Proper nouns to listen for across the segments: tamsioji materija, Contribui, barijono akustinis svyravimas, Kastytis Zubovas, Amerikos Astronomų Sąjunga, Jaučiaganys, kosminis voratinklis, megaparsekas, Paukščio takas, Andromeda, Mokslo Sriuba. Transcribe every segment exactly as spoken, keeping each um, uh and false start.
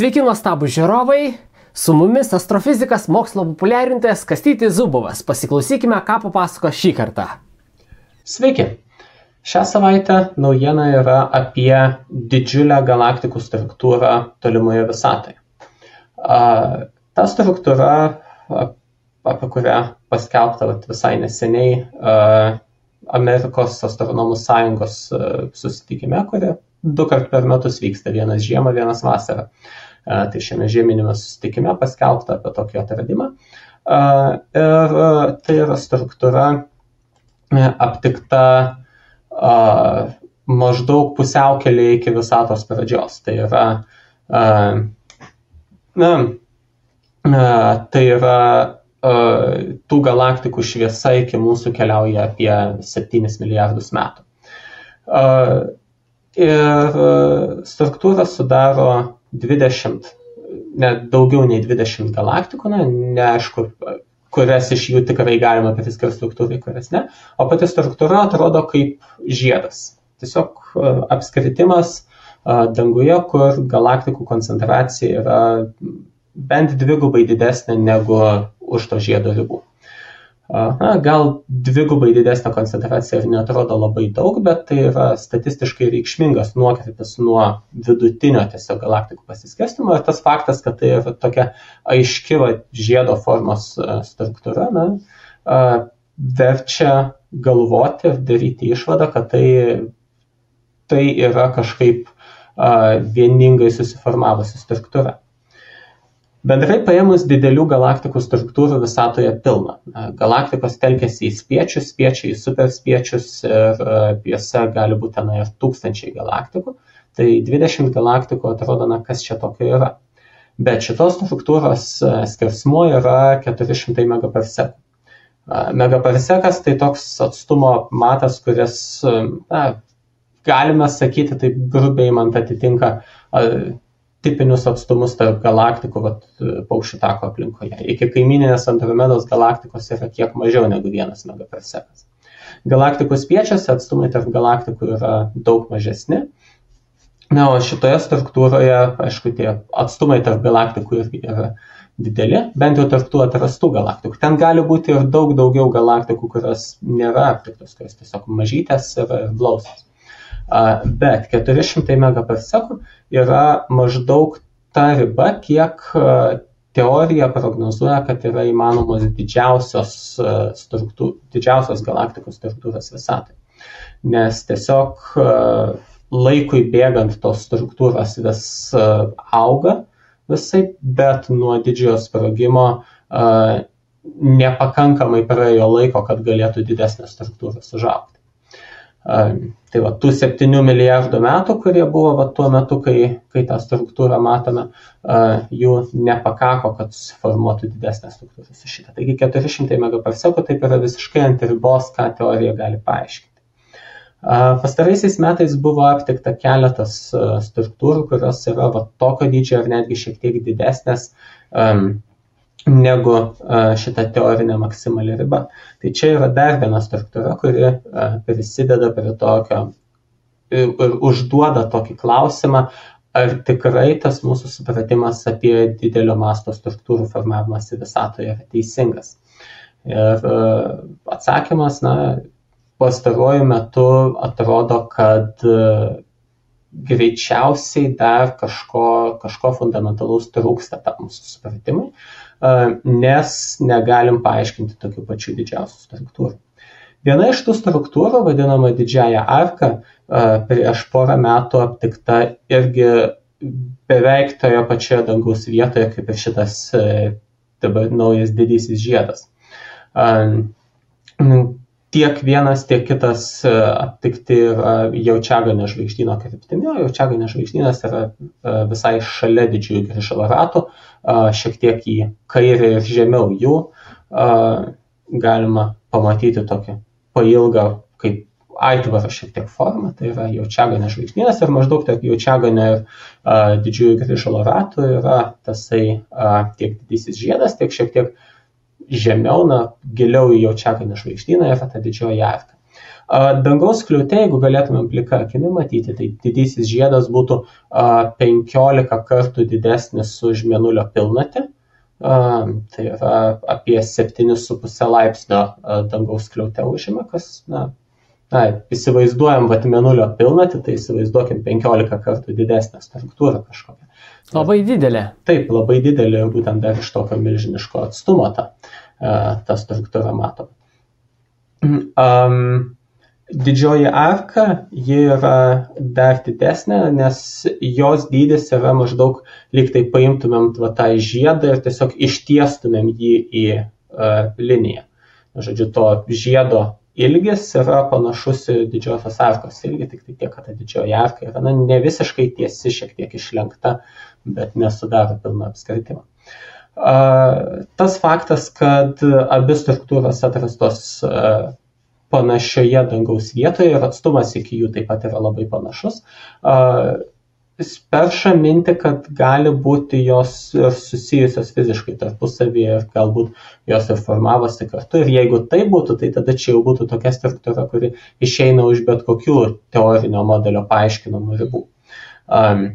Sveiki nuostabūs žiūrovai, su mumis astrofizikas, mokslo populiarintojas Kastytis Zubovas. Pasiklausykime, ką papasako šį kartą. Sveiki. Šią savaitę naujiena yra apie didžiulę galaktikų struktūrą tolimoje visatoje. Ta struktūra, apie kurią paskelbta visai neseniai Amerikos Astronomų Sąjungos susitikime, kuri du kart per metus vyksta, vienas žiemą, vienas vasarą. Tai šiame žieminime susitikime paskelbta apie tokį atradimą. Ir tai yra struktūra aptikta maždaug pusiaukelėje iki visatos pradžios. Tai yra, na, tai yra tų galaktikų šviesa iki mūsų keliauja apie septynis milijardus metų. Ir struktūra sudaro daugiau nei dvidešimt galaktikų, neaišku, kurias iš jų tikrai galima priskirti struktūrai, kurias ne, o pati struktūra atrodo kaip žiedas. Tiesiog apskritimas danguje, kur galaktikų koncentracija yra bent dvigubai didesnė negu už to žiedo ribų. Gal dvigubai didesnė koncentracija ir neatrodo labai daug, bet tai yra statistiškai reikšmingas nuokrypis nuo vidutinio tiesiog galaktikų pasiskirstymo. Ir tas faktas, kad tai yra tokia aiški žiedo formos struktūra, verčia galvoti ir daryti išvadą, kad tai yra kažkaip vieningai susiformavusi struktūra. Bendrai paėmus, didelių galaktikų struktūrų visatoje pilna. Galaktikos telkiasi į spiečius, spiečiai į superspiečius ir juose gali būti ten ir tūkstančiai galaktikų. Tai dvidešimt galaktikų atrodo, na, kas čia tokio yra. Bet šitos struktūros skersmuo yra keturi šimtai megaparsekų. Megaparsekas tai toks atstumo matas, kuris, na, galime sakyti, taip grubiai man atitinka tipinius atstumus tarp galaktikų Paukščio tako aplinkoje. Iki kaimyninės Andromedos galaktikos yra kiek mažiau negu vienas megaparsekas. Galaktikų spiečiuose atstumai tarp galaktikų yra daug mažesni. Na, o šitoje struktūroje, aišku, tie atstumai tarp galaktikų yra dideli, bent jau tarp tų atrastų galaktikų. Ten gali būti ir daug daugiau galaktikų, kurios nėra aptiktos, kurios tiesiog mažytės ir blausios. Bet keturi šimtai megaparsekų yra maždaug ta riba, kiek teorija prognozuoja, kad yra įmanomos didžiausios galaktikų struktūros visatai. Nes tiesiog laikui bėgant tos struktūros vis auga visai, bet nuo didžiojo sprogimo nepakankamai praėjo laiko, kad galėtų didesnės struktūros užaugti. Tai va, tų septynių milijardų metų, kurie buvo tuo metu, kai tą struktūrą matome, jų nepakako, kad susiformuotų didesnės struktūros iš šitą. Taigi keturi šimtai megaparsekų taip yra visiškai ant ribos, ką teorija gali paaiškinti. Pastaraisiais metais buvo aptikta keletas struktūrų, kurios yra tokio dydžio ar netgi šiek tiek didesnės negu šitą teorinę maksimalią ribą. Tai čia yra dar viena struktūra, kuri prisideda prie tokio ir užduoda tokį klausimą, ar tikrai tas mūsų supratimas apie didelio masto struktūrų formavimąsi visatoje yra teisingas. Ir atsakymas, na, pastaruoju metu atrodo, kad greičiausiai dar kažko fundamentalaus trūksta tam mūsų supratimui, nes negalim paaiškinti tokių pačių didžiausių struktūrų. Viena iš tų struktūrų, vadinama didžiąją arką, prieš porą metų aptikta irgi beveik toje pačioje dangaus vietoje, kaip ir šitas dabar naujas didysis žiedas. Tiek vienas, tiek kitas aptikti Jaučiaganio žvaigždyno kryptimi. Jaučiaganio žvaigždynas yra visai šalia didžiųjų Grįžalo ratų, šiek tiek į kairę ir žemiau jų. Galima pamatyti tokį pailgą, kaip aitvaro šiek tiek formą, tai yra Jaučiaganio žvaigždynas ir maždaug tarp Jaučiaganio ir didžiųjų Grįžalo ratų yra tasai tiek didysis žiedas, tiek šiek tiek žemiau, na, giliau į Jaučiaganio žvaigždyną yra ta didžioji arka. Dangaus kliūtė, jeigu galėtumėm plika akimi matyti, tai didysis žiedas būtų penkiolika kartų didesnis už Mėnulio pilnatį, tai yra apie septynis su puse laipsnio dangaus kliūtė užima, kas, na, na, įsivaizduojam, vat, Mėnulio pilnatį, tai įsivaizduokim penkiolika kartų didesnę struktūrą kažkokią. Labai didelė. Taip, labai didelė, būtent dar iš tokio milžiniško atstumo ta, ta struktūra matoma. Um, didžioji arka, ji yra dar didesnė, nes jos dydis yra maždaug, lyg tai paimtumėm tą žiedą ir tiesiog ištiestumėm jį į uh, liniją. Žodžiu, to žiedo ilgis yra panašus į didžiosios arkos ilgį, tik tai tiek, kad ta didžioji arka yra, na, ne visiškai tiesi, šiek tiek išlenkta, bet nesudaro pilno apskritimą. Tas faktas, kad abi struktūros atrastos panašioje dangaus vietoje ir atstumas iki jų taip pat yra labai panašus, sperša minti, kad gali būti jos ir susijusios fiziškai tarpusavyje ir galbūt jos ir formavosi kartu. Ir jeigu tai būtų, tai tada čia jau būtų tokia struktūra, kuri išeina už bet kokių teorinio modelio paaiškinamų ribų. Um,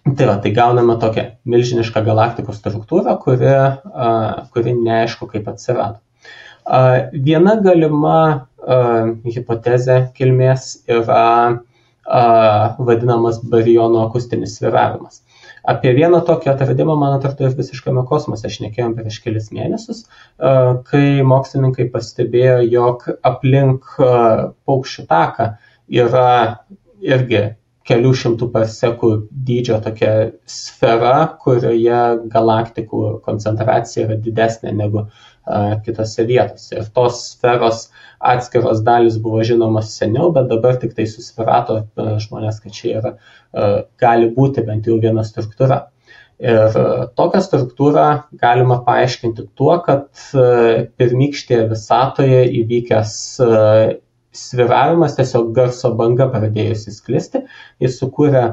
tai va, tai gauname tokią milžinišką galaktikos struktūrą, kuri, uh, kuri neaišku kaip atsirado. Uh, viena galima uh, hipotezė kilmės yra vadinamas barijono akustinis svyravimas. Apie vieną tokį atradimą, man atrodo, ir visiškame kosmose šnekėjom prieš kelis mėnesius, kai mokslininkai pastebėjo, jog aplink Paukščio taką yra irgi kelių šimtų parsekų dydžio tokia sfera, kurioje galaktikų koncentracija yra didesnė negu kitose vietose. Ir tos sferos atskiros dalis buvo žinomos seniau, bet dabar tik tai susvirato žmonės, kad čia yra, gali būti bent jau viena struktūra. Ir tokią struktūrą galima paaiškinti tuo, kad pirmykštėje visatoje įvykęs sviravimas, tiesiog garso banga pradėjusi sklisti, jis sukūrė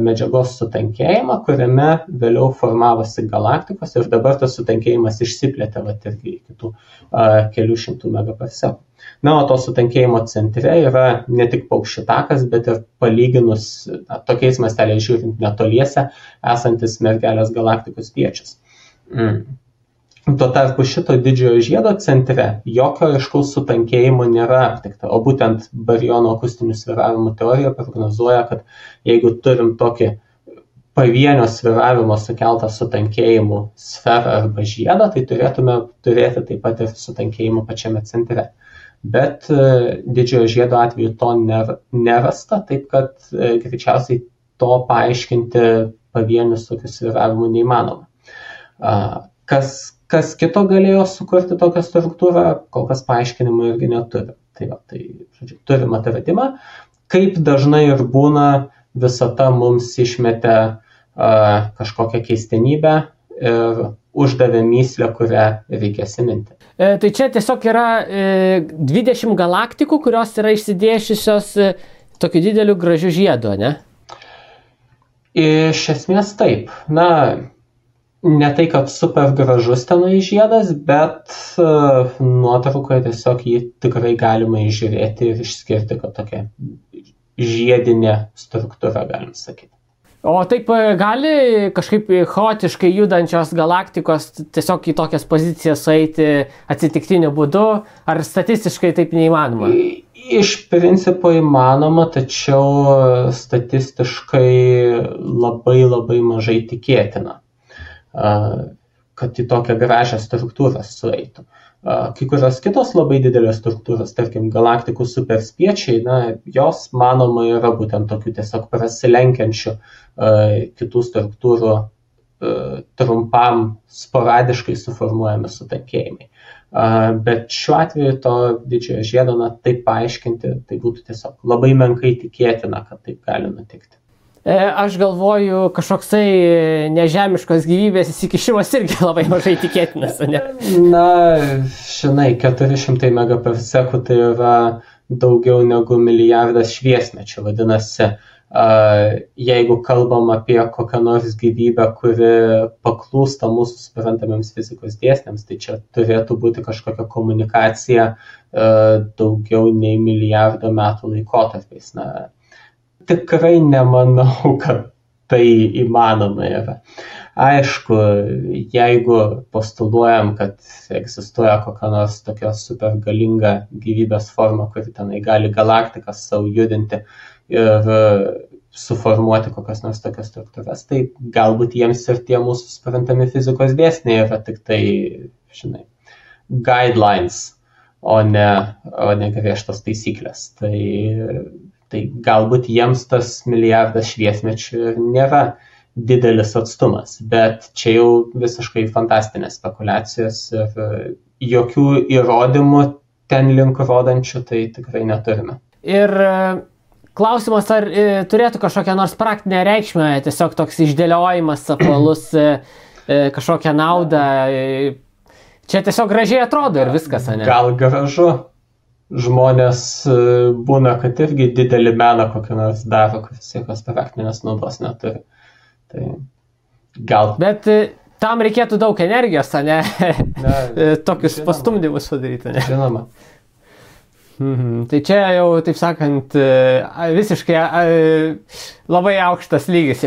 medžiagos sutankėjimą, kuriame vėliau formavosi galaktikos ir dabar tas sutankėjimas išsiplėtė vat irgi kitų kelių šimtų megaparsekų. Na, o to sutankėjimo centre yra ne tik Paukščio takas, bet ir palyginus tokiais masteliais žiūrint netoliese esantis Mergelės galaktikos spiečius. Tuo tarpu šito didžiojo žiedo centre jokio aiškaus sutankėjimo nėra aptikta, o būtent barijono akustinių sviravimų teorija prognozuoja, kad jeigu turim tokį pavienio sviravimo sukeltą sutankėjimų sferą arba žiedą, tai turėtume turėti taip pat ir sutankėjimą pačiame centre. Bet didžiojo žiedo atveju to nerasta, taip kad greičiausiai to paaiškinti pavienius tokių sviravimų neįmanoma. Kas Kas kito galėjo sukurti tokią struktūrą, kol kas paaiškinimų irgi neturi. Tai, va, tai žodžiu, turim atradimą. Kaip dažnai ir būna, visata mums išmetė uh, kažkokią keistenybę ir uždavė mįslę, kurią reikia įsiminti. E, tai čia tiesiog yra e, dvidešimt galaktikų, kurios yra išsidėjusios e, tokiu dideliu gražiu žiedu, ne? Iš esmės taip. Na, ne tai, kad super gražus tenai žiedas, bet nuotraukoje tiesiog jį tikrai galima įžiūrėti ir išskirti, kad tokia žiedinė struktūra, galim sakyti. O taip gali kažkaip chaotiškai judančios galaktikos tiesiog į tokias pozicijas sueiti atsitiktiniu būdu, ar statistiškai taip neįmanoma? Iš principo įmanoma, tačiau statistiškai labai labai mažai tikėtina, kad į tokią gražią struktūrą sueitų. Kai kurios kitos labai didelės struktūros, tarkim, galaktikų superspiečiai, na, jos, manoma, yra būtent tokių tiesiog prasilenkiančių kitų struktūrų trumpam sporadiškai suformuojami sutankėjimai. Bet šiuo atveju to didžiojo žiedo, na, taip paaiškinti, tai būtų tiesiog labai menkai tikėtina, kad taip gali nutikti. Aš galvoju, kažkoksai nežemiškos gyvybės įsikišimas irgi labai mažai tikėtinas, ne? Na, žinai, keturi šimtai megaparsekų tai yra daugiau negu milijardas šviesmečių. Vadinasi, jeigu kalbam apie kokią nors gyvybę, kuri paklūsta mūsų suprantamiems fizikos dėsniams, tai čia turėtų būti kažkokia komunikacija daugiau nei milijardo metų laikotarpiais. Na, tikrai nemanau, kad tai įmanoma yra. Aišku, jeigu postuluojam, kad egzistuoja kokia nors tokia supergalinga gyvybės forma, kuri tenai gali galaktikas savo judinti ir suformuoti kokias nors tokias struktūras, tai galbūt jiems ir tie mūsų suprantami fizikos dėsniai yra tik tai, žinai, guidelines, o ne, o ne griežtos taisyklės. Tai... Tai galbūt jiems tas milijardas šviesmečių ir nėra didelis atstumas, bet čia jau visiškai fantastinės spekulacijos ir jokių įrodymų ten link rodančių tai tikrai neturime. Ir klausimas, ar turėtų kažkokią nors praktinę reikšmę, tiesiog toks išdėliojimas, apvalus, kažkokią naudą, čia tiesiog gražiai atrodo ir viskas, ne? Gal gražu. Žmonės būna, kad irgi didelį meną kokį nors daro, kuris jokios praktinės naudos neturi. Tai gal... Bet tam reikėtų daug energijos, o ne tokius pastumdymus padaryti. Žinoma. Tai čia jau, taip sakant, visiškai labai aukštas lygis.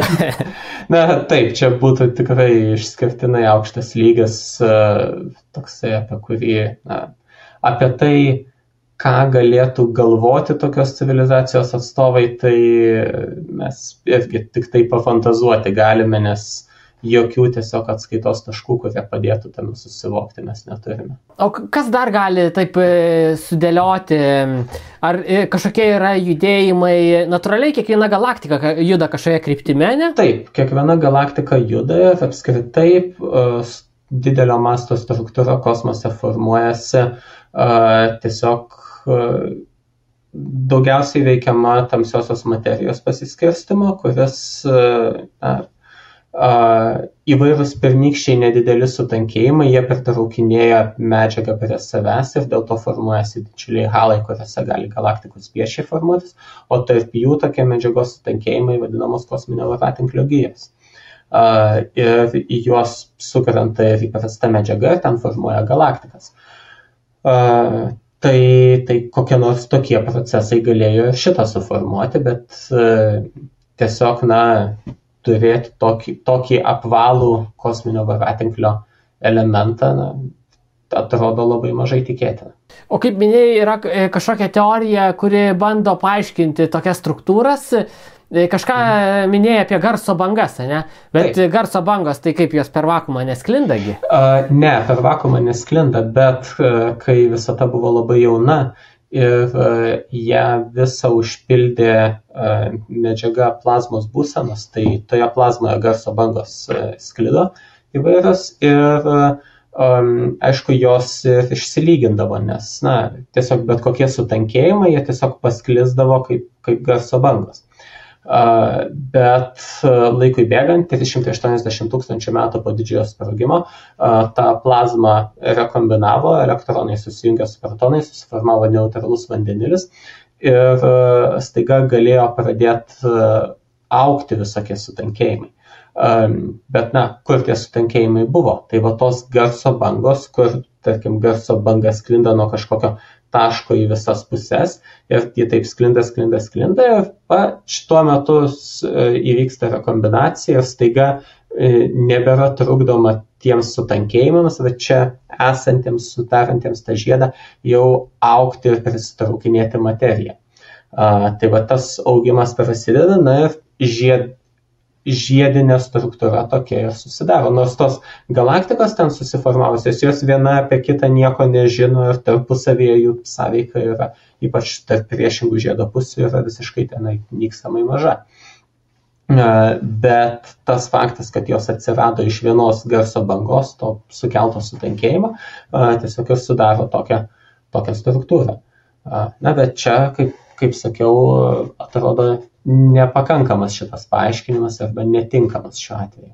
Na, taip, čia būtų tikrai išskirtinai aukštas lygis, toksai, apie kurį, apie tai, ką galėtų galvoti tokios civilizacijos atstovai, tai mes irgi tik tai pafantazuoti galime, nes jokių tiesiog atskaitos taškų, kurie padėtų tam susivokti, mes neturime. O kas dar gali taip sudėlioti? Ar kažkokie yra judėjimai? Natūraliai kiekviena galaktika juda kažkoje kryptimenė? Taip, kiekviena galaktika juda ir apskritai didelio masto struktūra kosmose formuojasi tiesiog daugiausiai veikiama tamsiosios materijos pasiskirstimo, kuris įvairūs pirmykščiai nedideli sutankėjimai, jie pritraukinėja medžiagą prie savęs ir dėl to formuojasi didžiuliai halai, kuriuose gali galaktikos spiečiai formuotis, o tarp jų tokie medžiagos sutankėjimai vadinamos kosminio voratinklio gijos. Ir į juos sukrenta ir įprasta medžiaga ir ten formuoja galaktikas. Uh, tai, tai kokie nors tokie procesai galėjo ir šitą suformuoti, bet uh, tiesiog, na, turėti tokį, tokį apvalų kosminio voratinklio elementą, na, atrodo labai mažai tikėtina. O kaip minėjai, yra kažkokia teorija, kuri bando paaiškinti tokias struktūras. Kažką minėjai apie garso bangas, ne? Bet taip. Garso bangos, tai kaip jos per vakumą nesklindagi? Ne, per vakumą nesklinda, bet kai visata buvo labai jauna ir ją visą užpildė medžiaga plazmos būsenos, tai toje plazmoje garso bangos sklido įvairios ir aišku, jos išsilygindavo, nes, na, tiesiog bet kokie sutankėjimai, jie tiesiog pasklisdavo kaip, kaip garso bangos. Bet laikui bėgant, tris šimtai aštuoniasdešimt tūkstančių metų po didžiojo sprogimo, tą plazmą rekombinavo, elektronai susijungė su protonai, susiformavo neutralus vandenilis ir staiga galėjo pradėti augti visokie sutankėjimai. Bet, na, kur tie sutankėjimai buvo? Tai va tos garso bangos, kur, tarkim, garso banga sklinda nuo kažkokio taško į visas pusės ir jie taip sklinda, sklinda, sklinda ir va, šituo metu įvyksta rekombinacija ir staiga nebėra trukdoma tiems sutankėjimams, va čia esantiems, sudarantiems tą žiedą jau augti ir prisitraukinėti materiją. Tai va tas augimas prasideda, na ir žied žiedinė struktūra tokia ir susidaro. Nors tos galaktikos ten susiformavusios, jos viena apie kitą nieko nežino ir tarpusavėje jų sąveika yra, ypač tarp priešingų žiedo pusių, yra visiškai tenai nyksamai maža. Bet tas faktas, kad jos atsirado iš vienos garso bangos, to sukelto sutankėjimo, tiesiog ir sudaro tokią, tokią struktūrą. Na, bet čia, kaip, kaip sakiau, atrodo nepakankamas šitas paaiškinimas arba netinkamas šiuo atveju.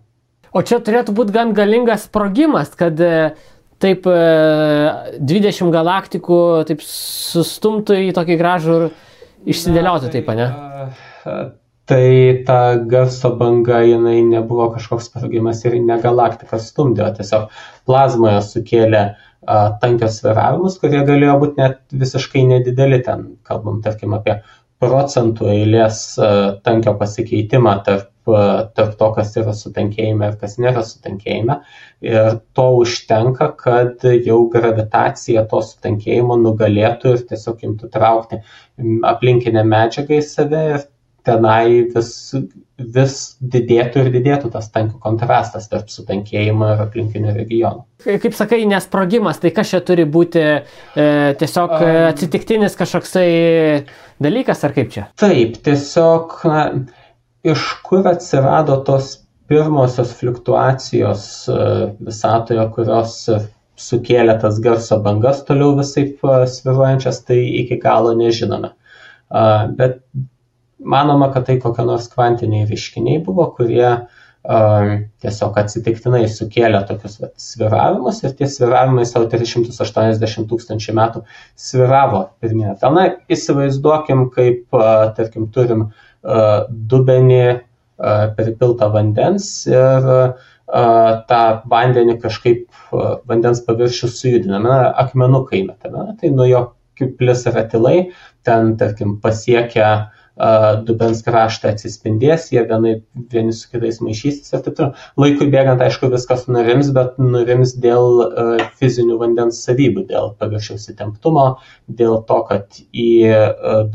O čia turėtų būti gan galingas sprogimas, kad taip dvidešimt galaktikų taip sustumtų į tokį gražų ir išsidėliotų taip, ne? Tai ta garso banga, jinai nebuvo kažkoks sprogimas ir ne galaktiką stumdė, o tiesiog plazmoje sukėlė tankios sviravimus, kurie galėjo būti net visiškai nedideli, ten kalbam, tarkim, apie procentų eilės tankio pasikeitimą tarp, tarp to, kas yra sutankėjime ir kas nėra sutankėjime. Ir to užtenka, kad jau gravitacija to sutankėjimo nugalėtų ir tiesiog imtų traukti aplinkinę medžiagą į save ir tenai vis, vis didėtų ir didėtų tas tankių kontrastas tarp sutankėjimo ir aplinkinių regionų. Kaip sakai, nesprogimas, tai kas čia turi būti e, tiesiog atsitiktinis kažkoksai dalykas, ar kaip čia? Taip, tiesiog na, iš kur atsirado tos pirmosios fluktuacijos visatoje, kurios sukėlė tas garso bangas toliau visaip sviruojančias, tai iki galo nežinome. A, bet manoma, kad tai kokie nors kvantiniai reiškiniai buvo, kurie uh, tiesiog atsitiktinai sukėlė tokius vat, sviravimus ir tie sviravimai savo tris šimtus aštuoniasdešimt tūkstančių metų sviravo pirminę. Tenai įsivaizduokim, kaip, uh, tarkim, turim uh, dubenį uh, pripiltą vandens ir uh, tą vandenį kažkaip uh, vandens paviršių sujudiname, akmenukai metame, tai nuo jo plis ratilai ten, tarkim, pasiekia dubens kraštą atsispindės, jie vienai, vieni su kitais maišysis ir taip toliau. Laikui bėgant, aišku, viskas nurims, bet nurims dėl fizinių vandens savybių, dėl paviršiaus įtemptumo, dėl to, kad į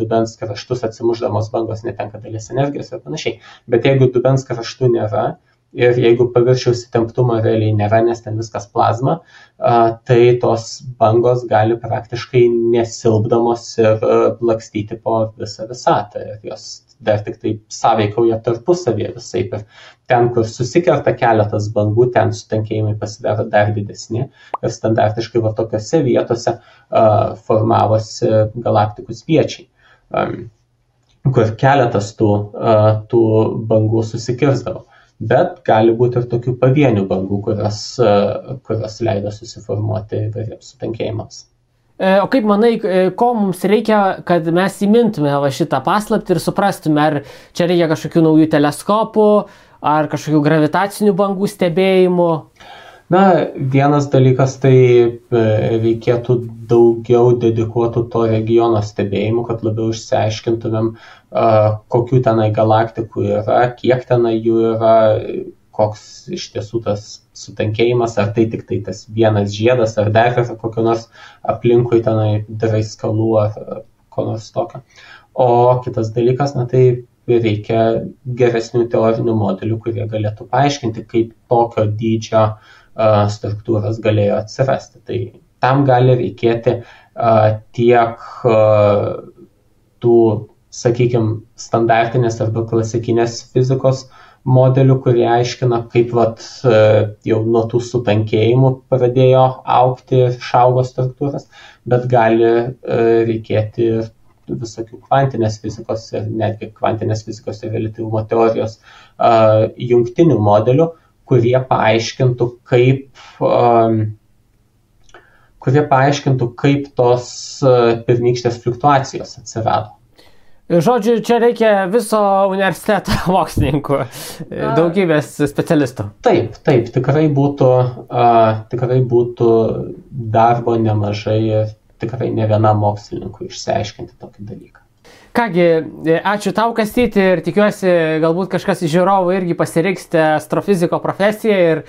dubens kraštus atsimuždamos bangos netenka dalies energijos ir panašiai. Bet jeigu dubens kraštų nėra ir jeigu paviršiaus įtemptumo realiai nėra, nes ten viskas plazma, tai tos bangos gali praktiškai nesilpdamos ir lakstyti po visą visatą. Ir jos dar tik taip sąveikauja tarpusavyje visaip. Ir ten, kur susikerta keletas bangų, ten sutankėjimai pasidaro dar didesni. Ir standartiškai va tokiose vietose formavosi galaktikų spiečiai, kur keletas tų, tų bangų susikirsdavo. Bet gali būti ir tokių pavienių bangų, kurios, kurios leido susiformuoti įvairiems sutankėjimams. O kaip manai, ko mums reikia, kad mes įmintume šitą paslaptį ir suprastume, ar čia reikia kažkokių naujų teleskopų, ar kažkokių gravitacinių bangų stebėjimų? Na, vienas dalykas, tai reikėtų daugiau dedikuotų to regiono stebėjimų, kad labiau išsiaiškintumėm, kokių tenai galaktikų yra, kiek tenai jų yra, koks iš tiesų tas sutankėjimas, ar tai tik tai tas vienas žiedas, ar dar yra kokio nors aplinkui tenai draiskalų ar ko nors tokio. O kitas dalykas, na tai reikia geresnių teorinių modelių, kurie galėtų paaiškinti, kaip tokio dydžio struktūros galėjo atsirasti. Tai tam gali reikėti tiek tų, sakykime, standartinės arba klasikinės fizikos modelių, kurie aiškina, kaip vat, jau nuo tų sutankėjimų pradėjo augti šaugo struktūras, bet gali reikėti ir visokių kvantinės fizikos ir netgi kvantinės fizikos ir reliatyvumo teorijos jungtinių modelių, kurie paaiškintų, kaip, kurie paaiškintų, kaip tos pirmykštės fluktuacijos atsirado. Žodžiu, čia reikia viso universiteto mokslininkų, daugybės specialistų. Taip, taip, tikrai būtų, tikrai būtų darbo nemažai ir tikrai ne vienam mokslininkui išsiaiškinti tokį dalyką. Kągi, ačiū tau, Kastyti, ir tikiuosi, galbūt kažkas iš žiūrovų irgi pasirinksite astrofiziko profesiją ir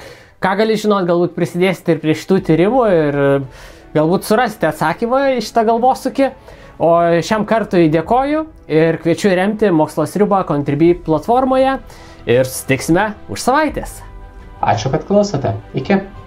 ką gali žinot, galbūt prisidėsite ir prie šitų tyrimų ir galbūt surasite atsakymą į šitą galvosūkį. O šiam kartui dėkoju ir kviečiu remti Mokslo Sriubą Contribui platformoje ir susitiksime už savaitės. Ačiū, kad klausote. Iki.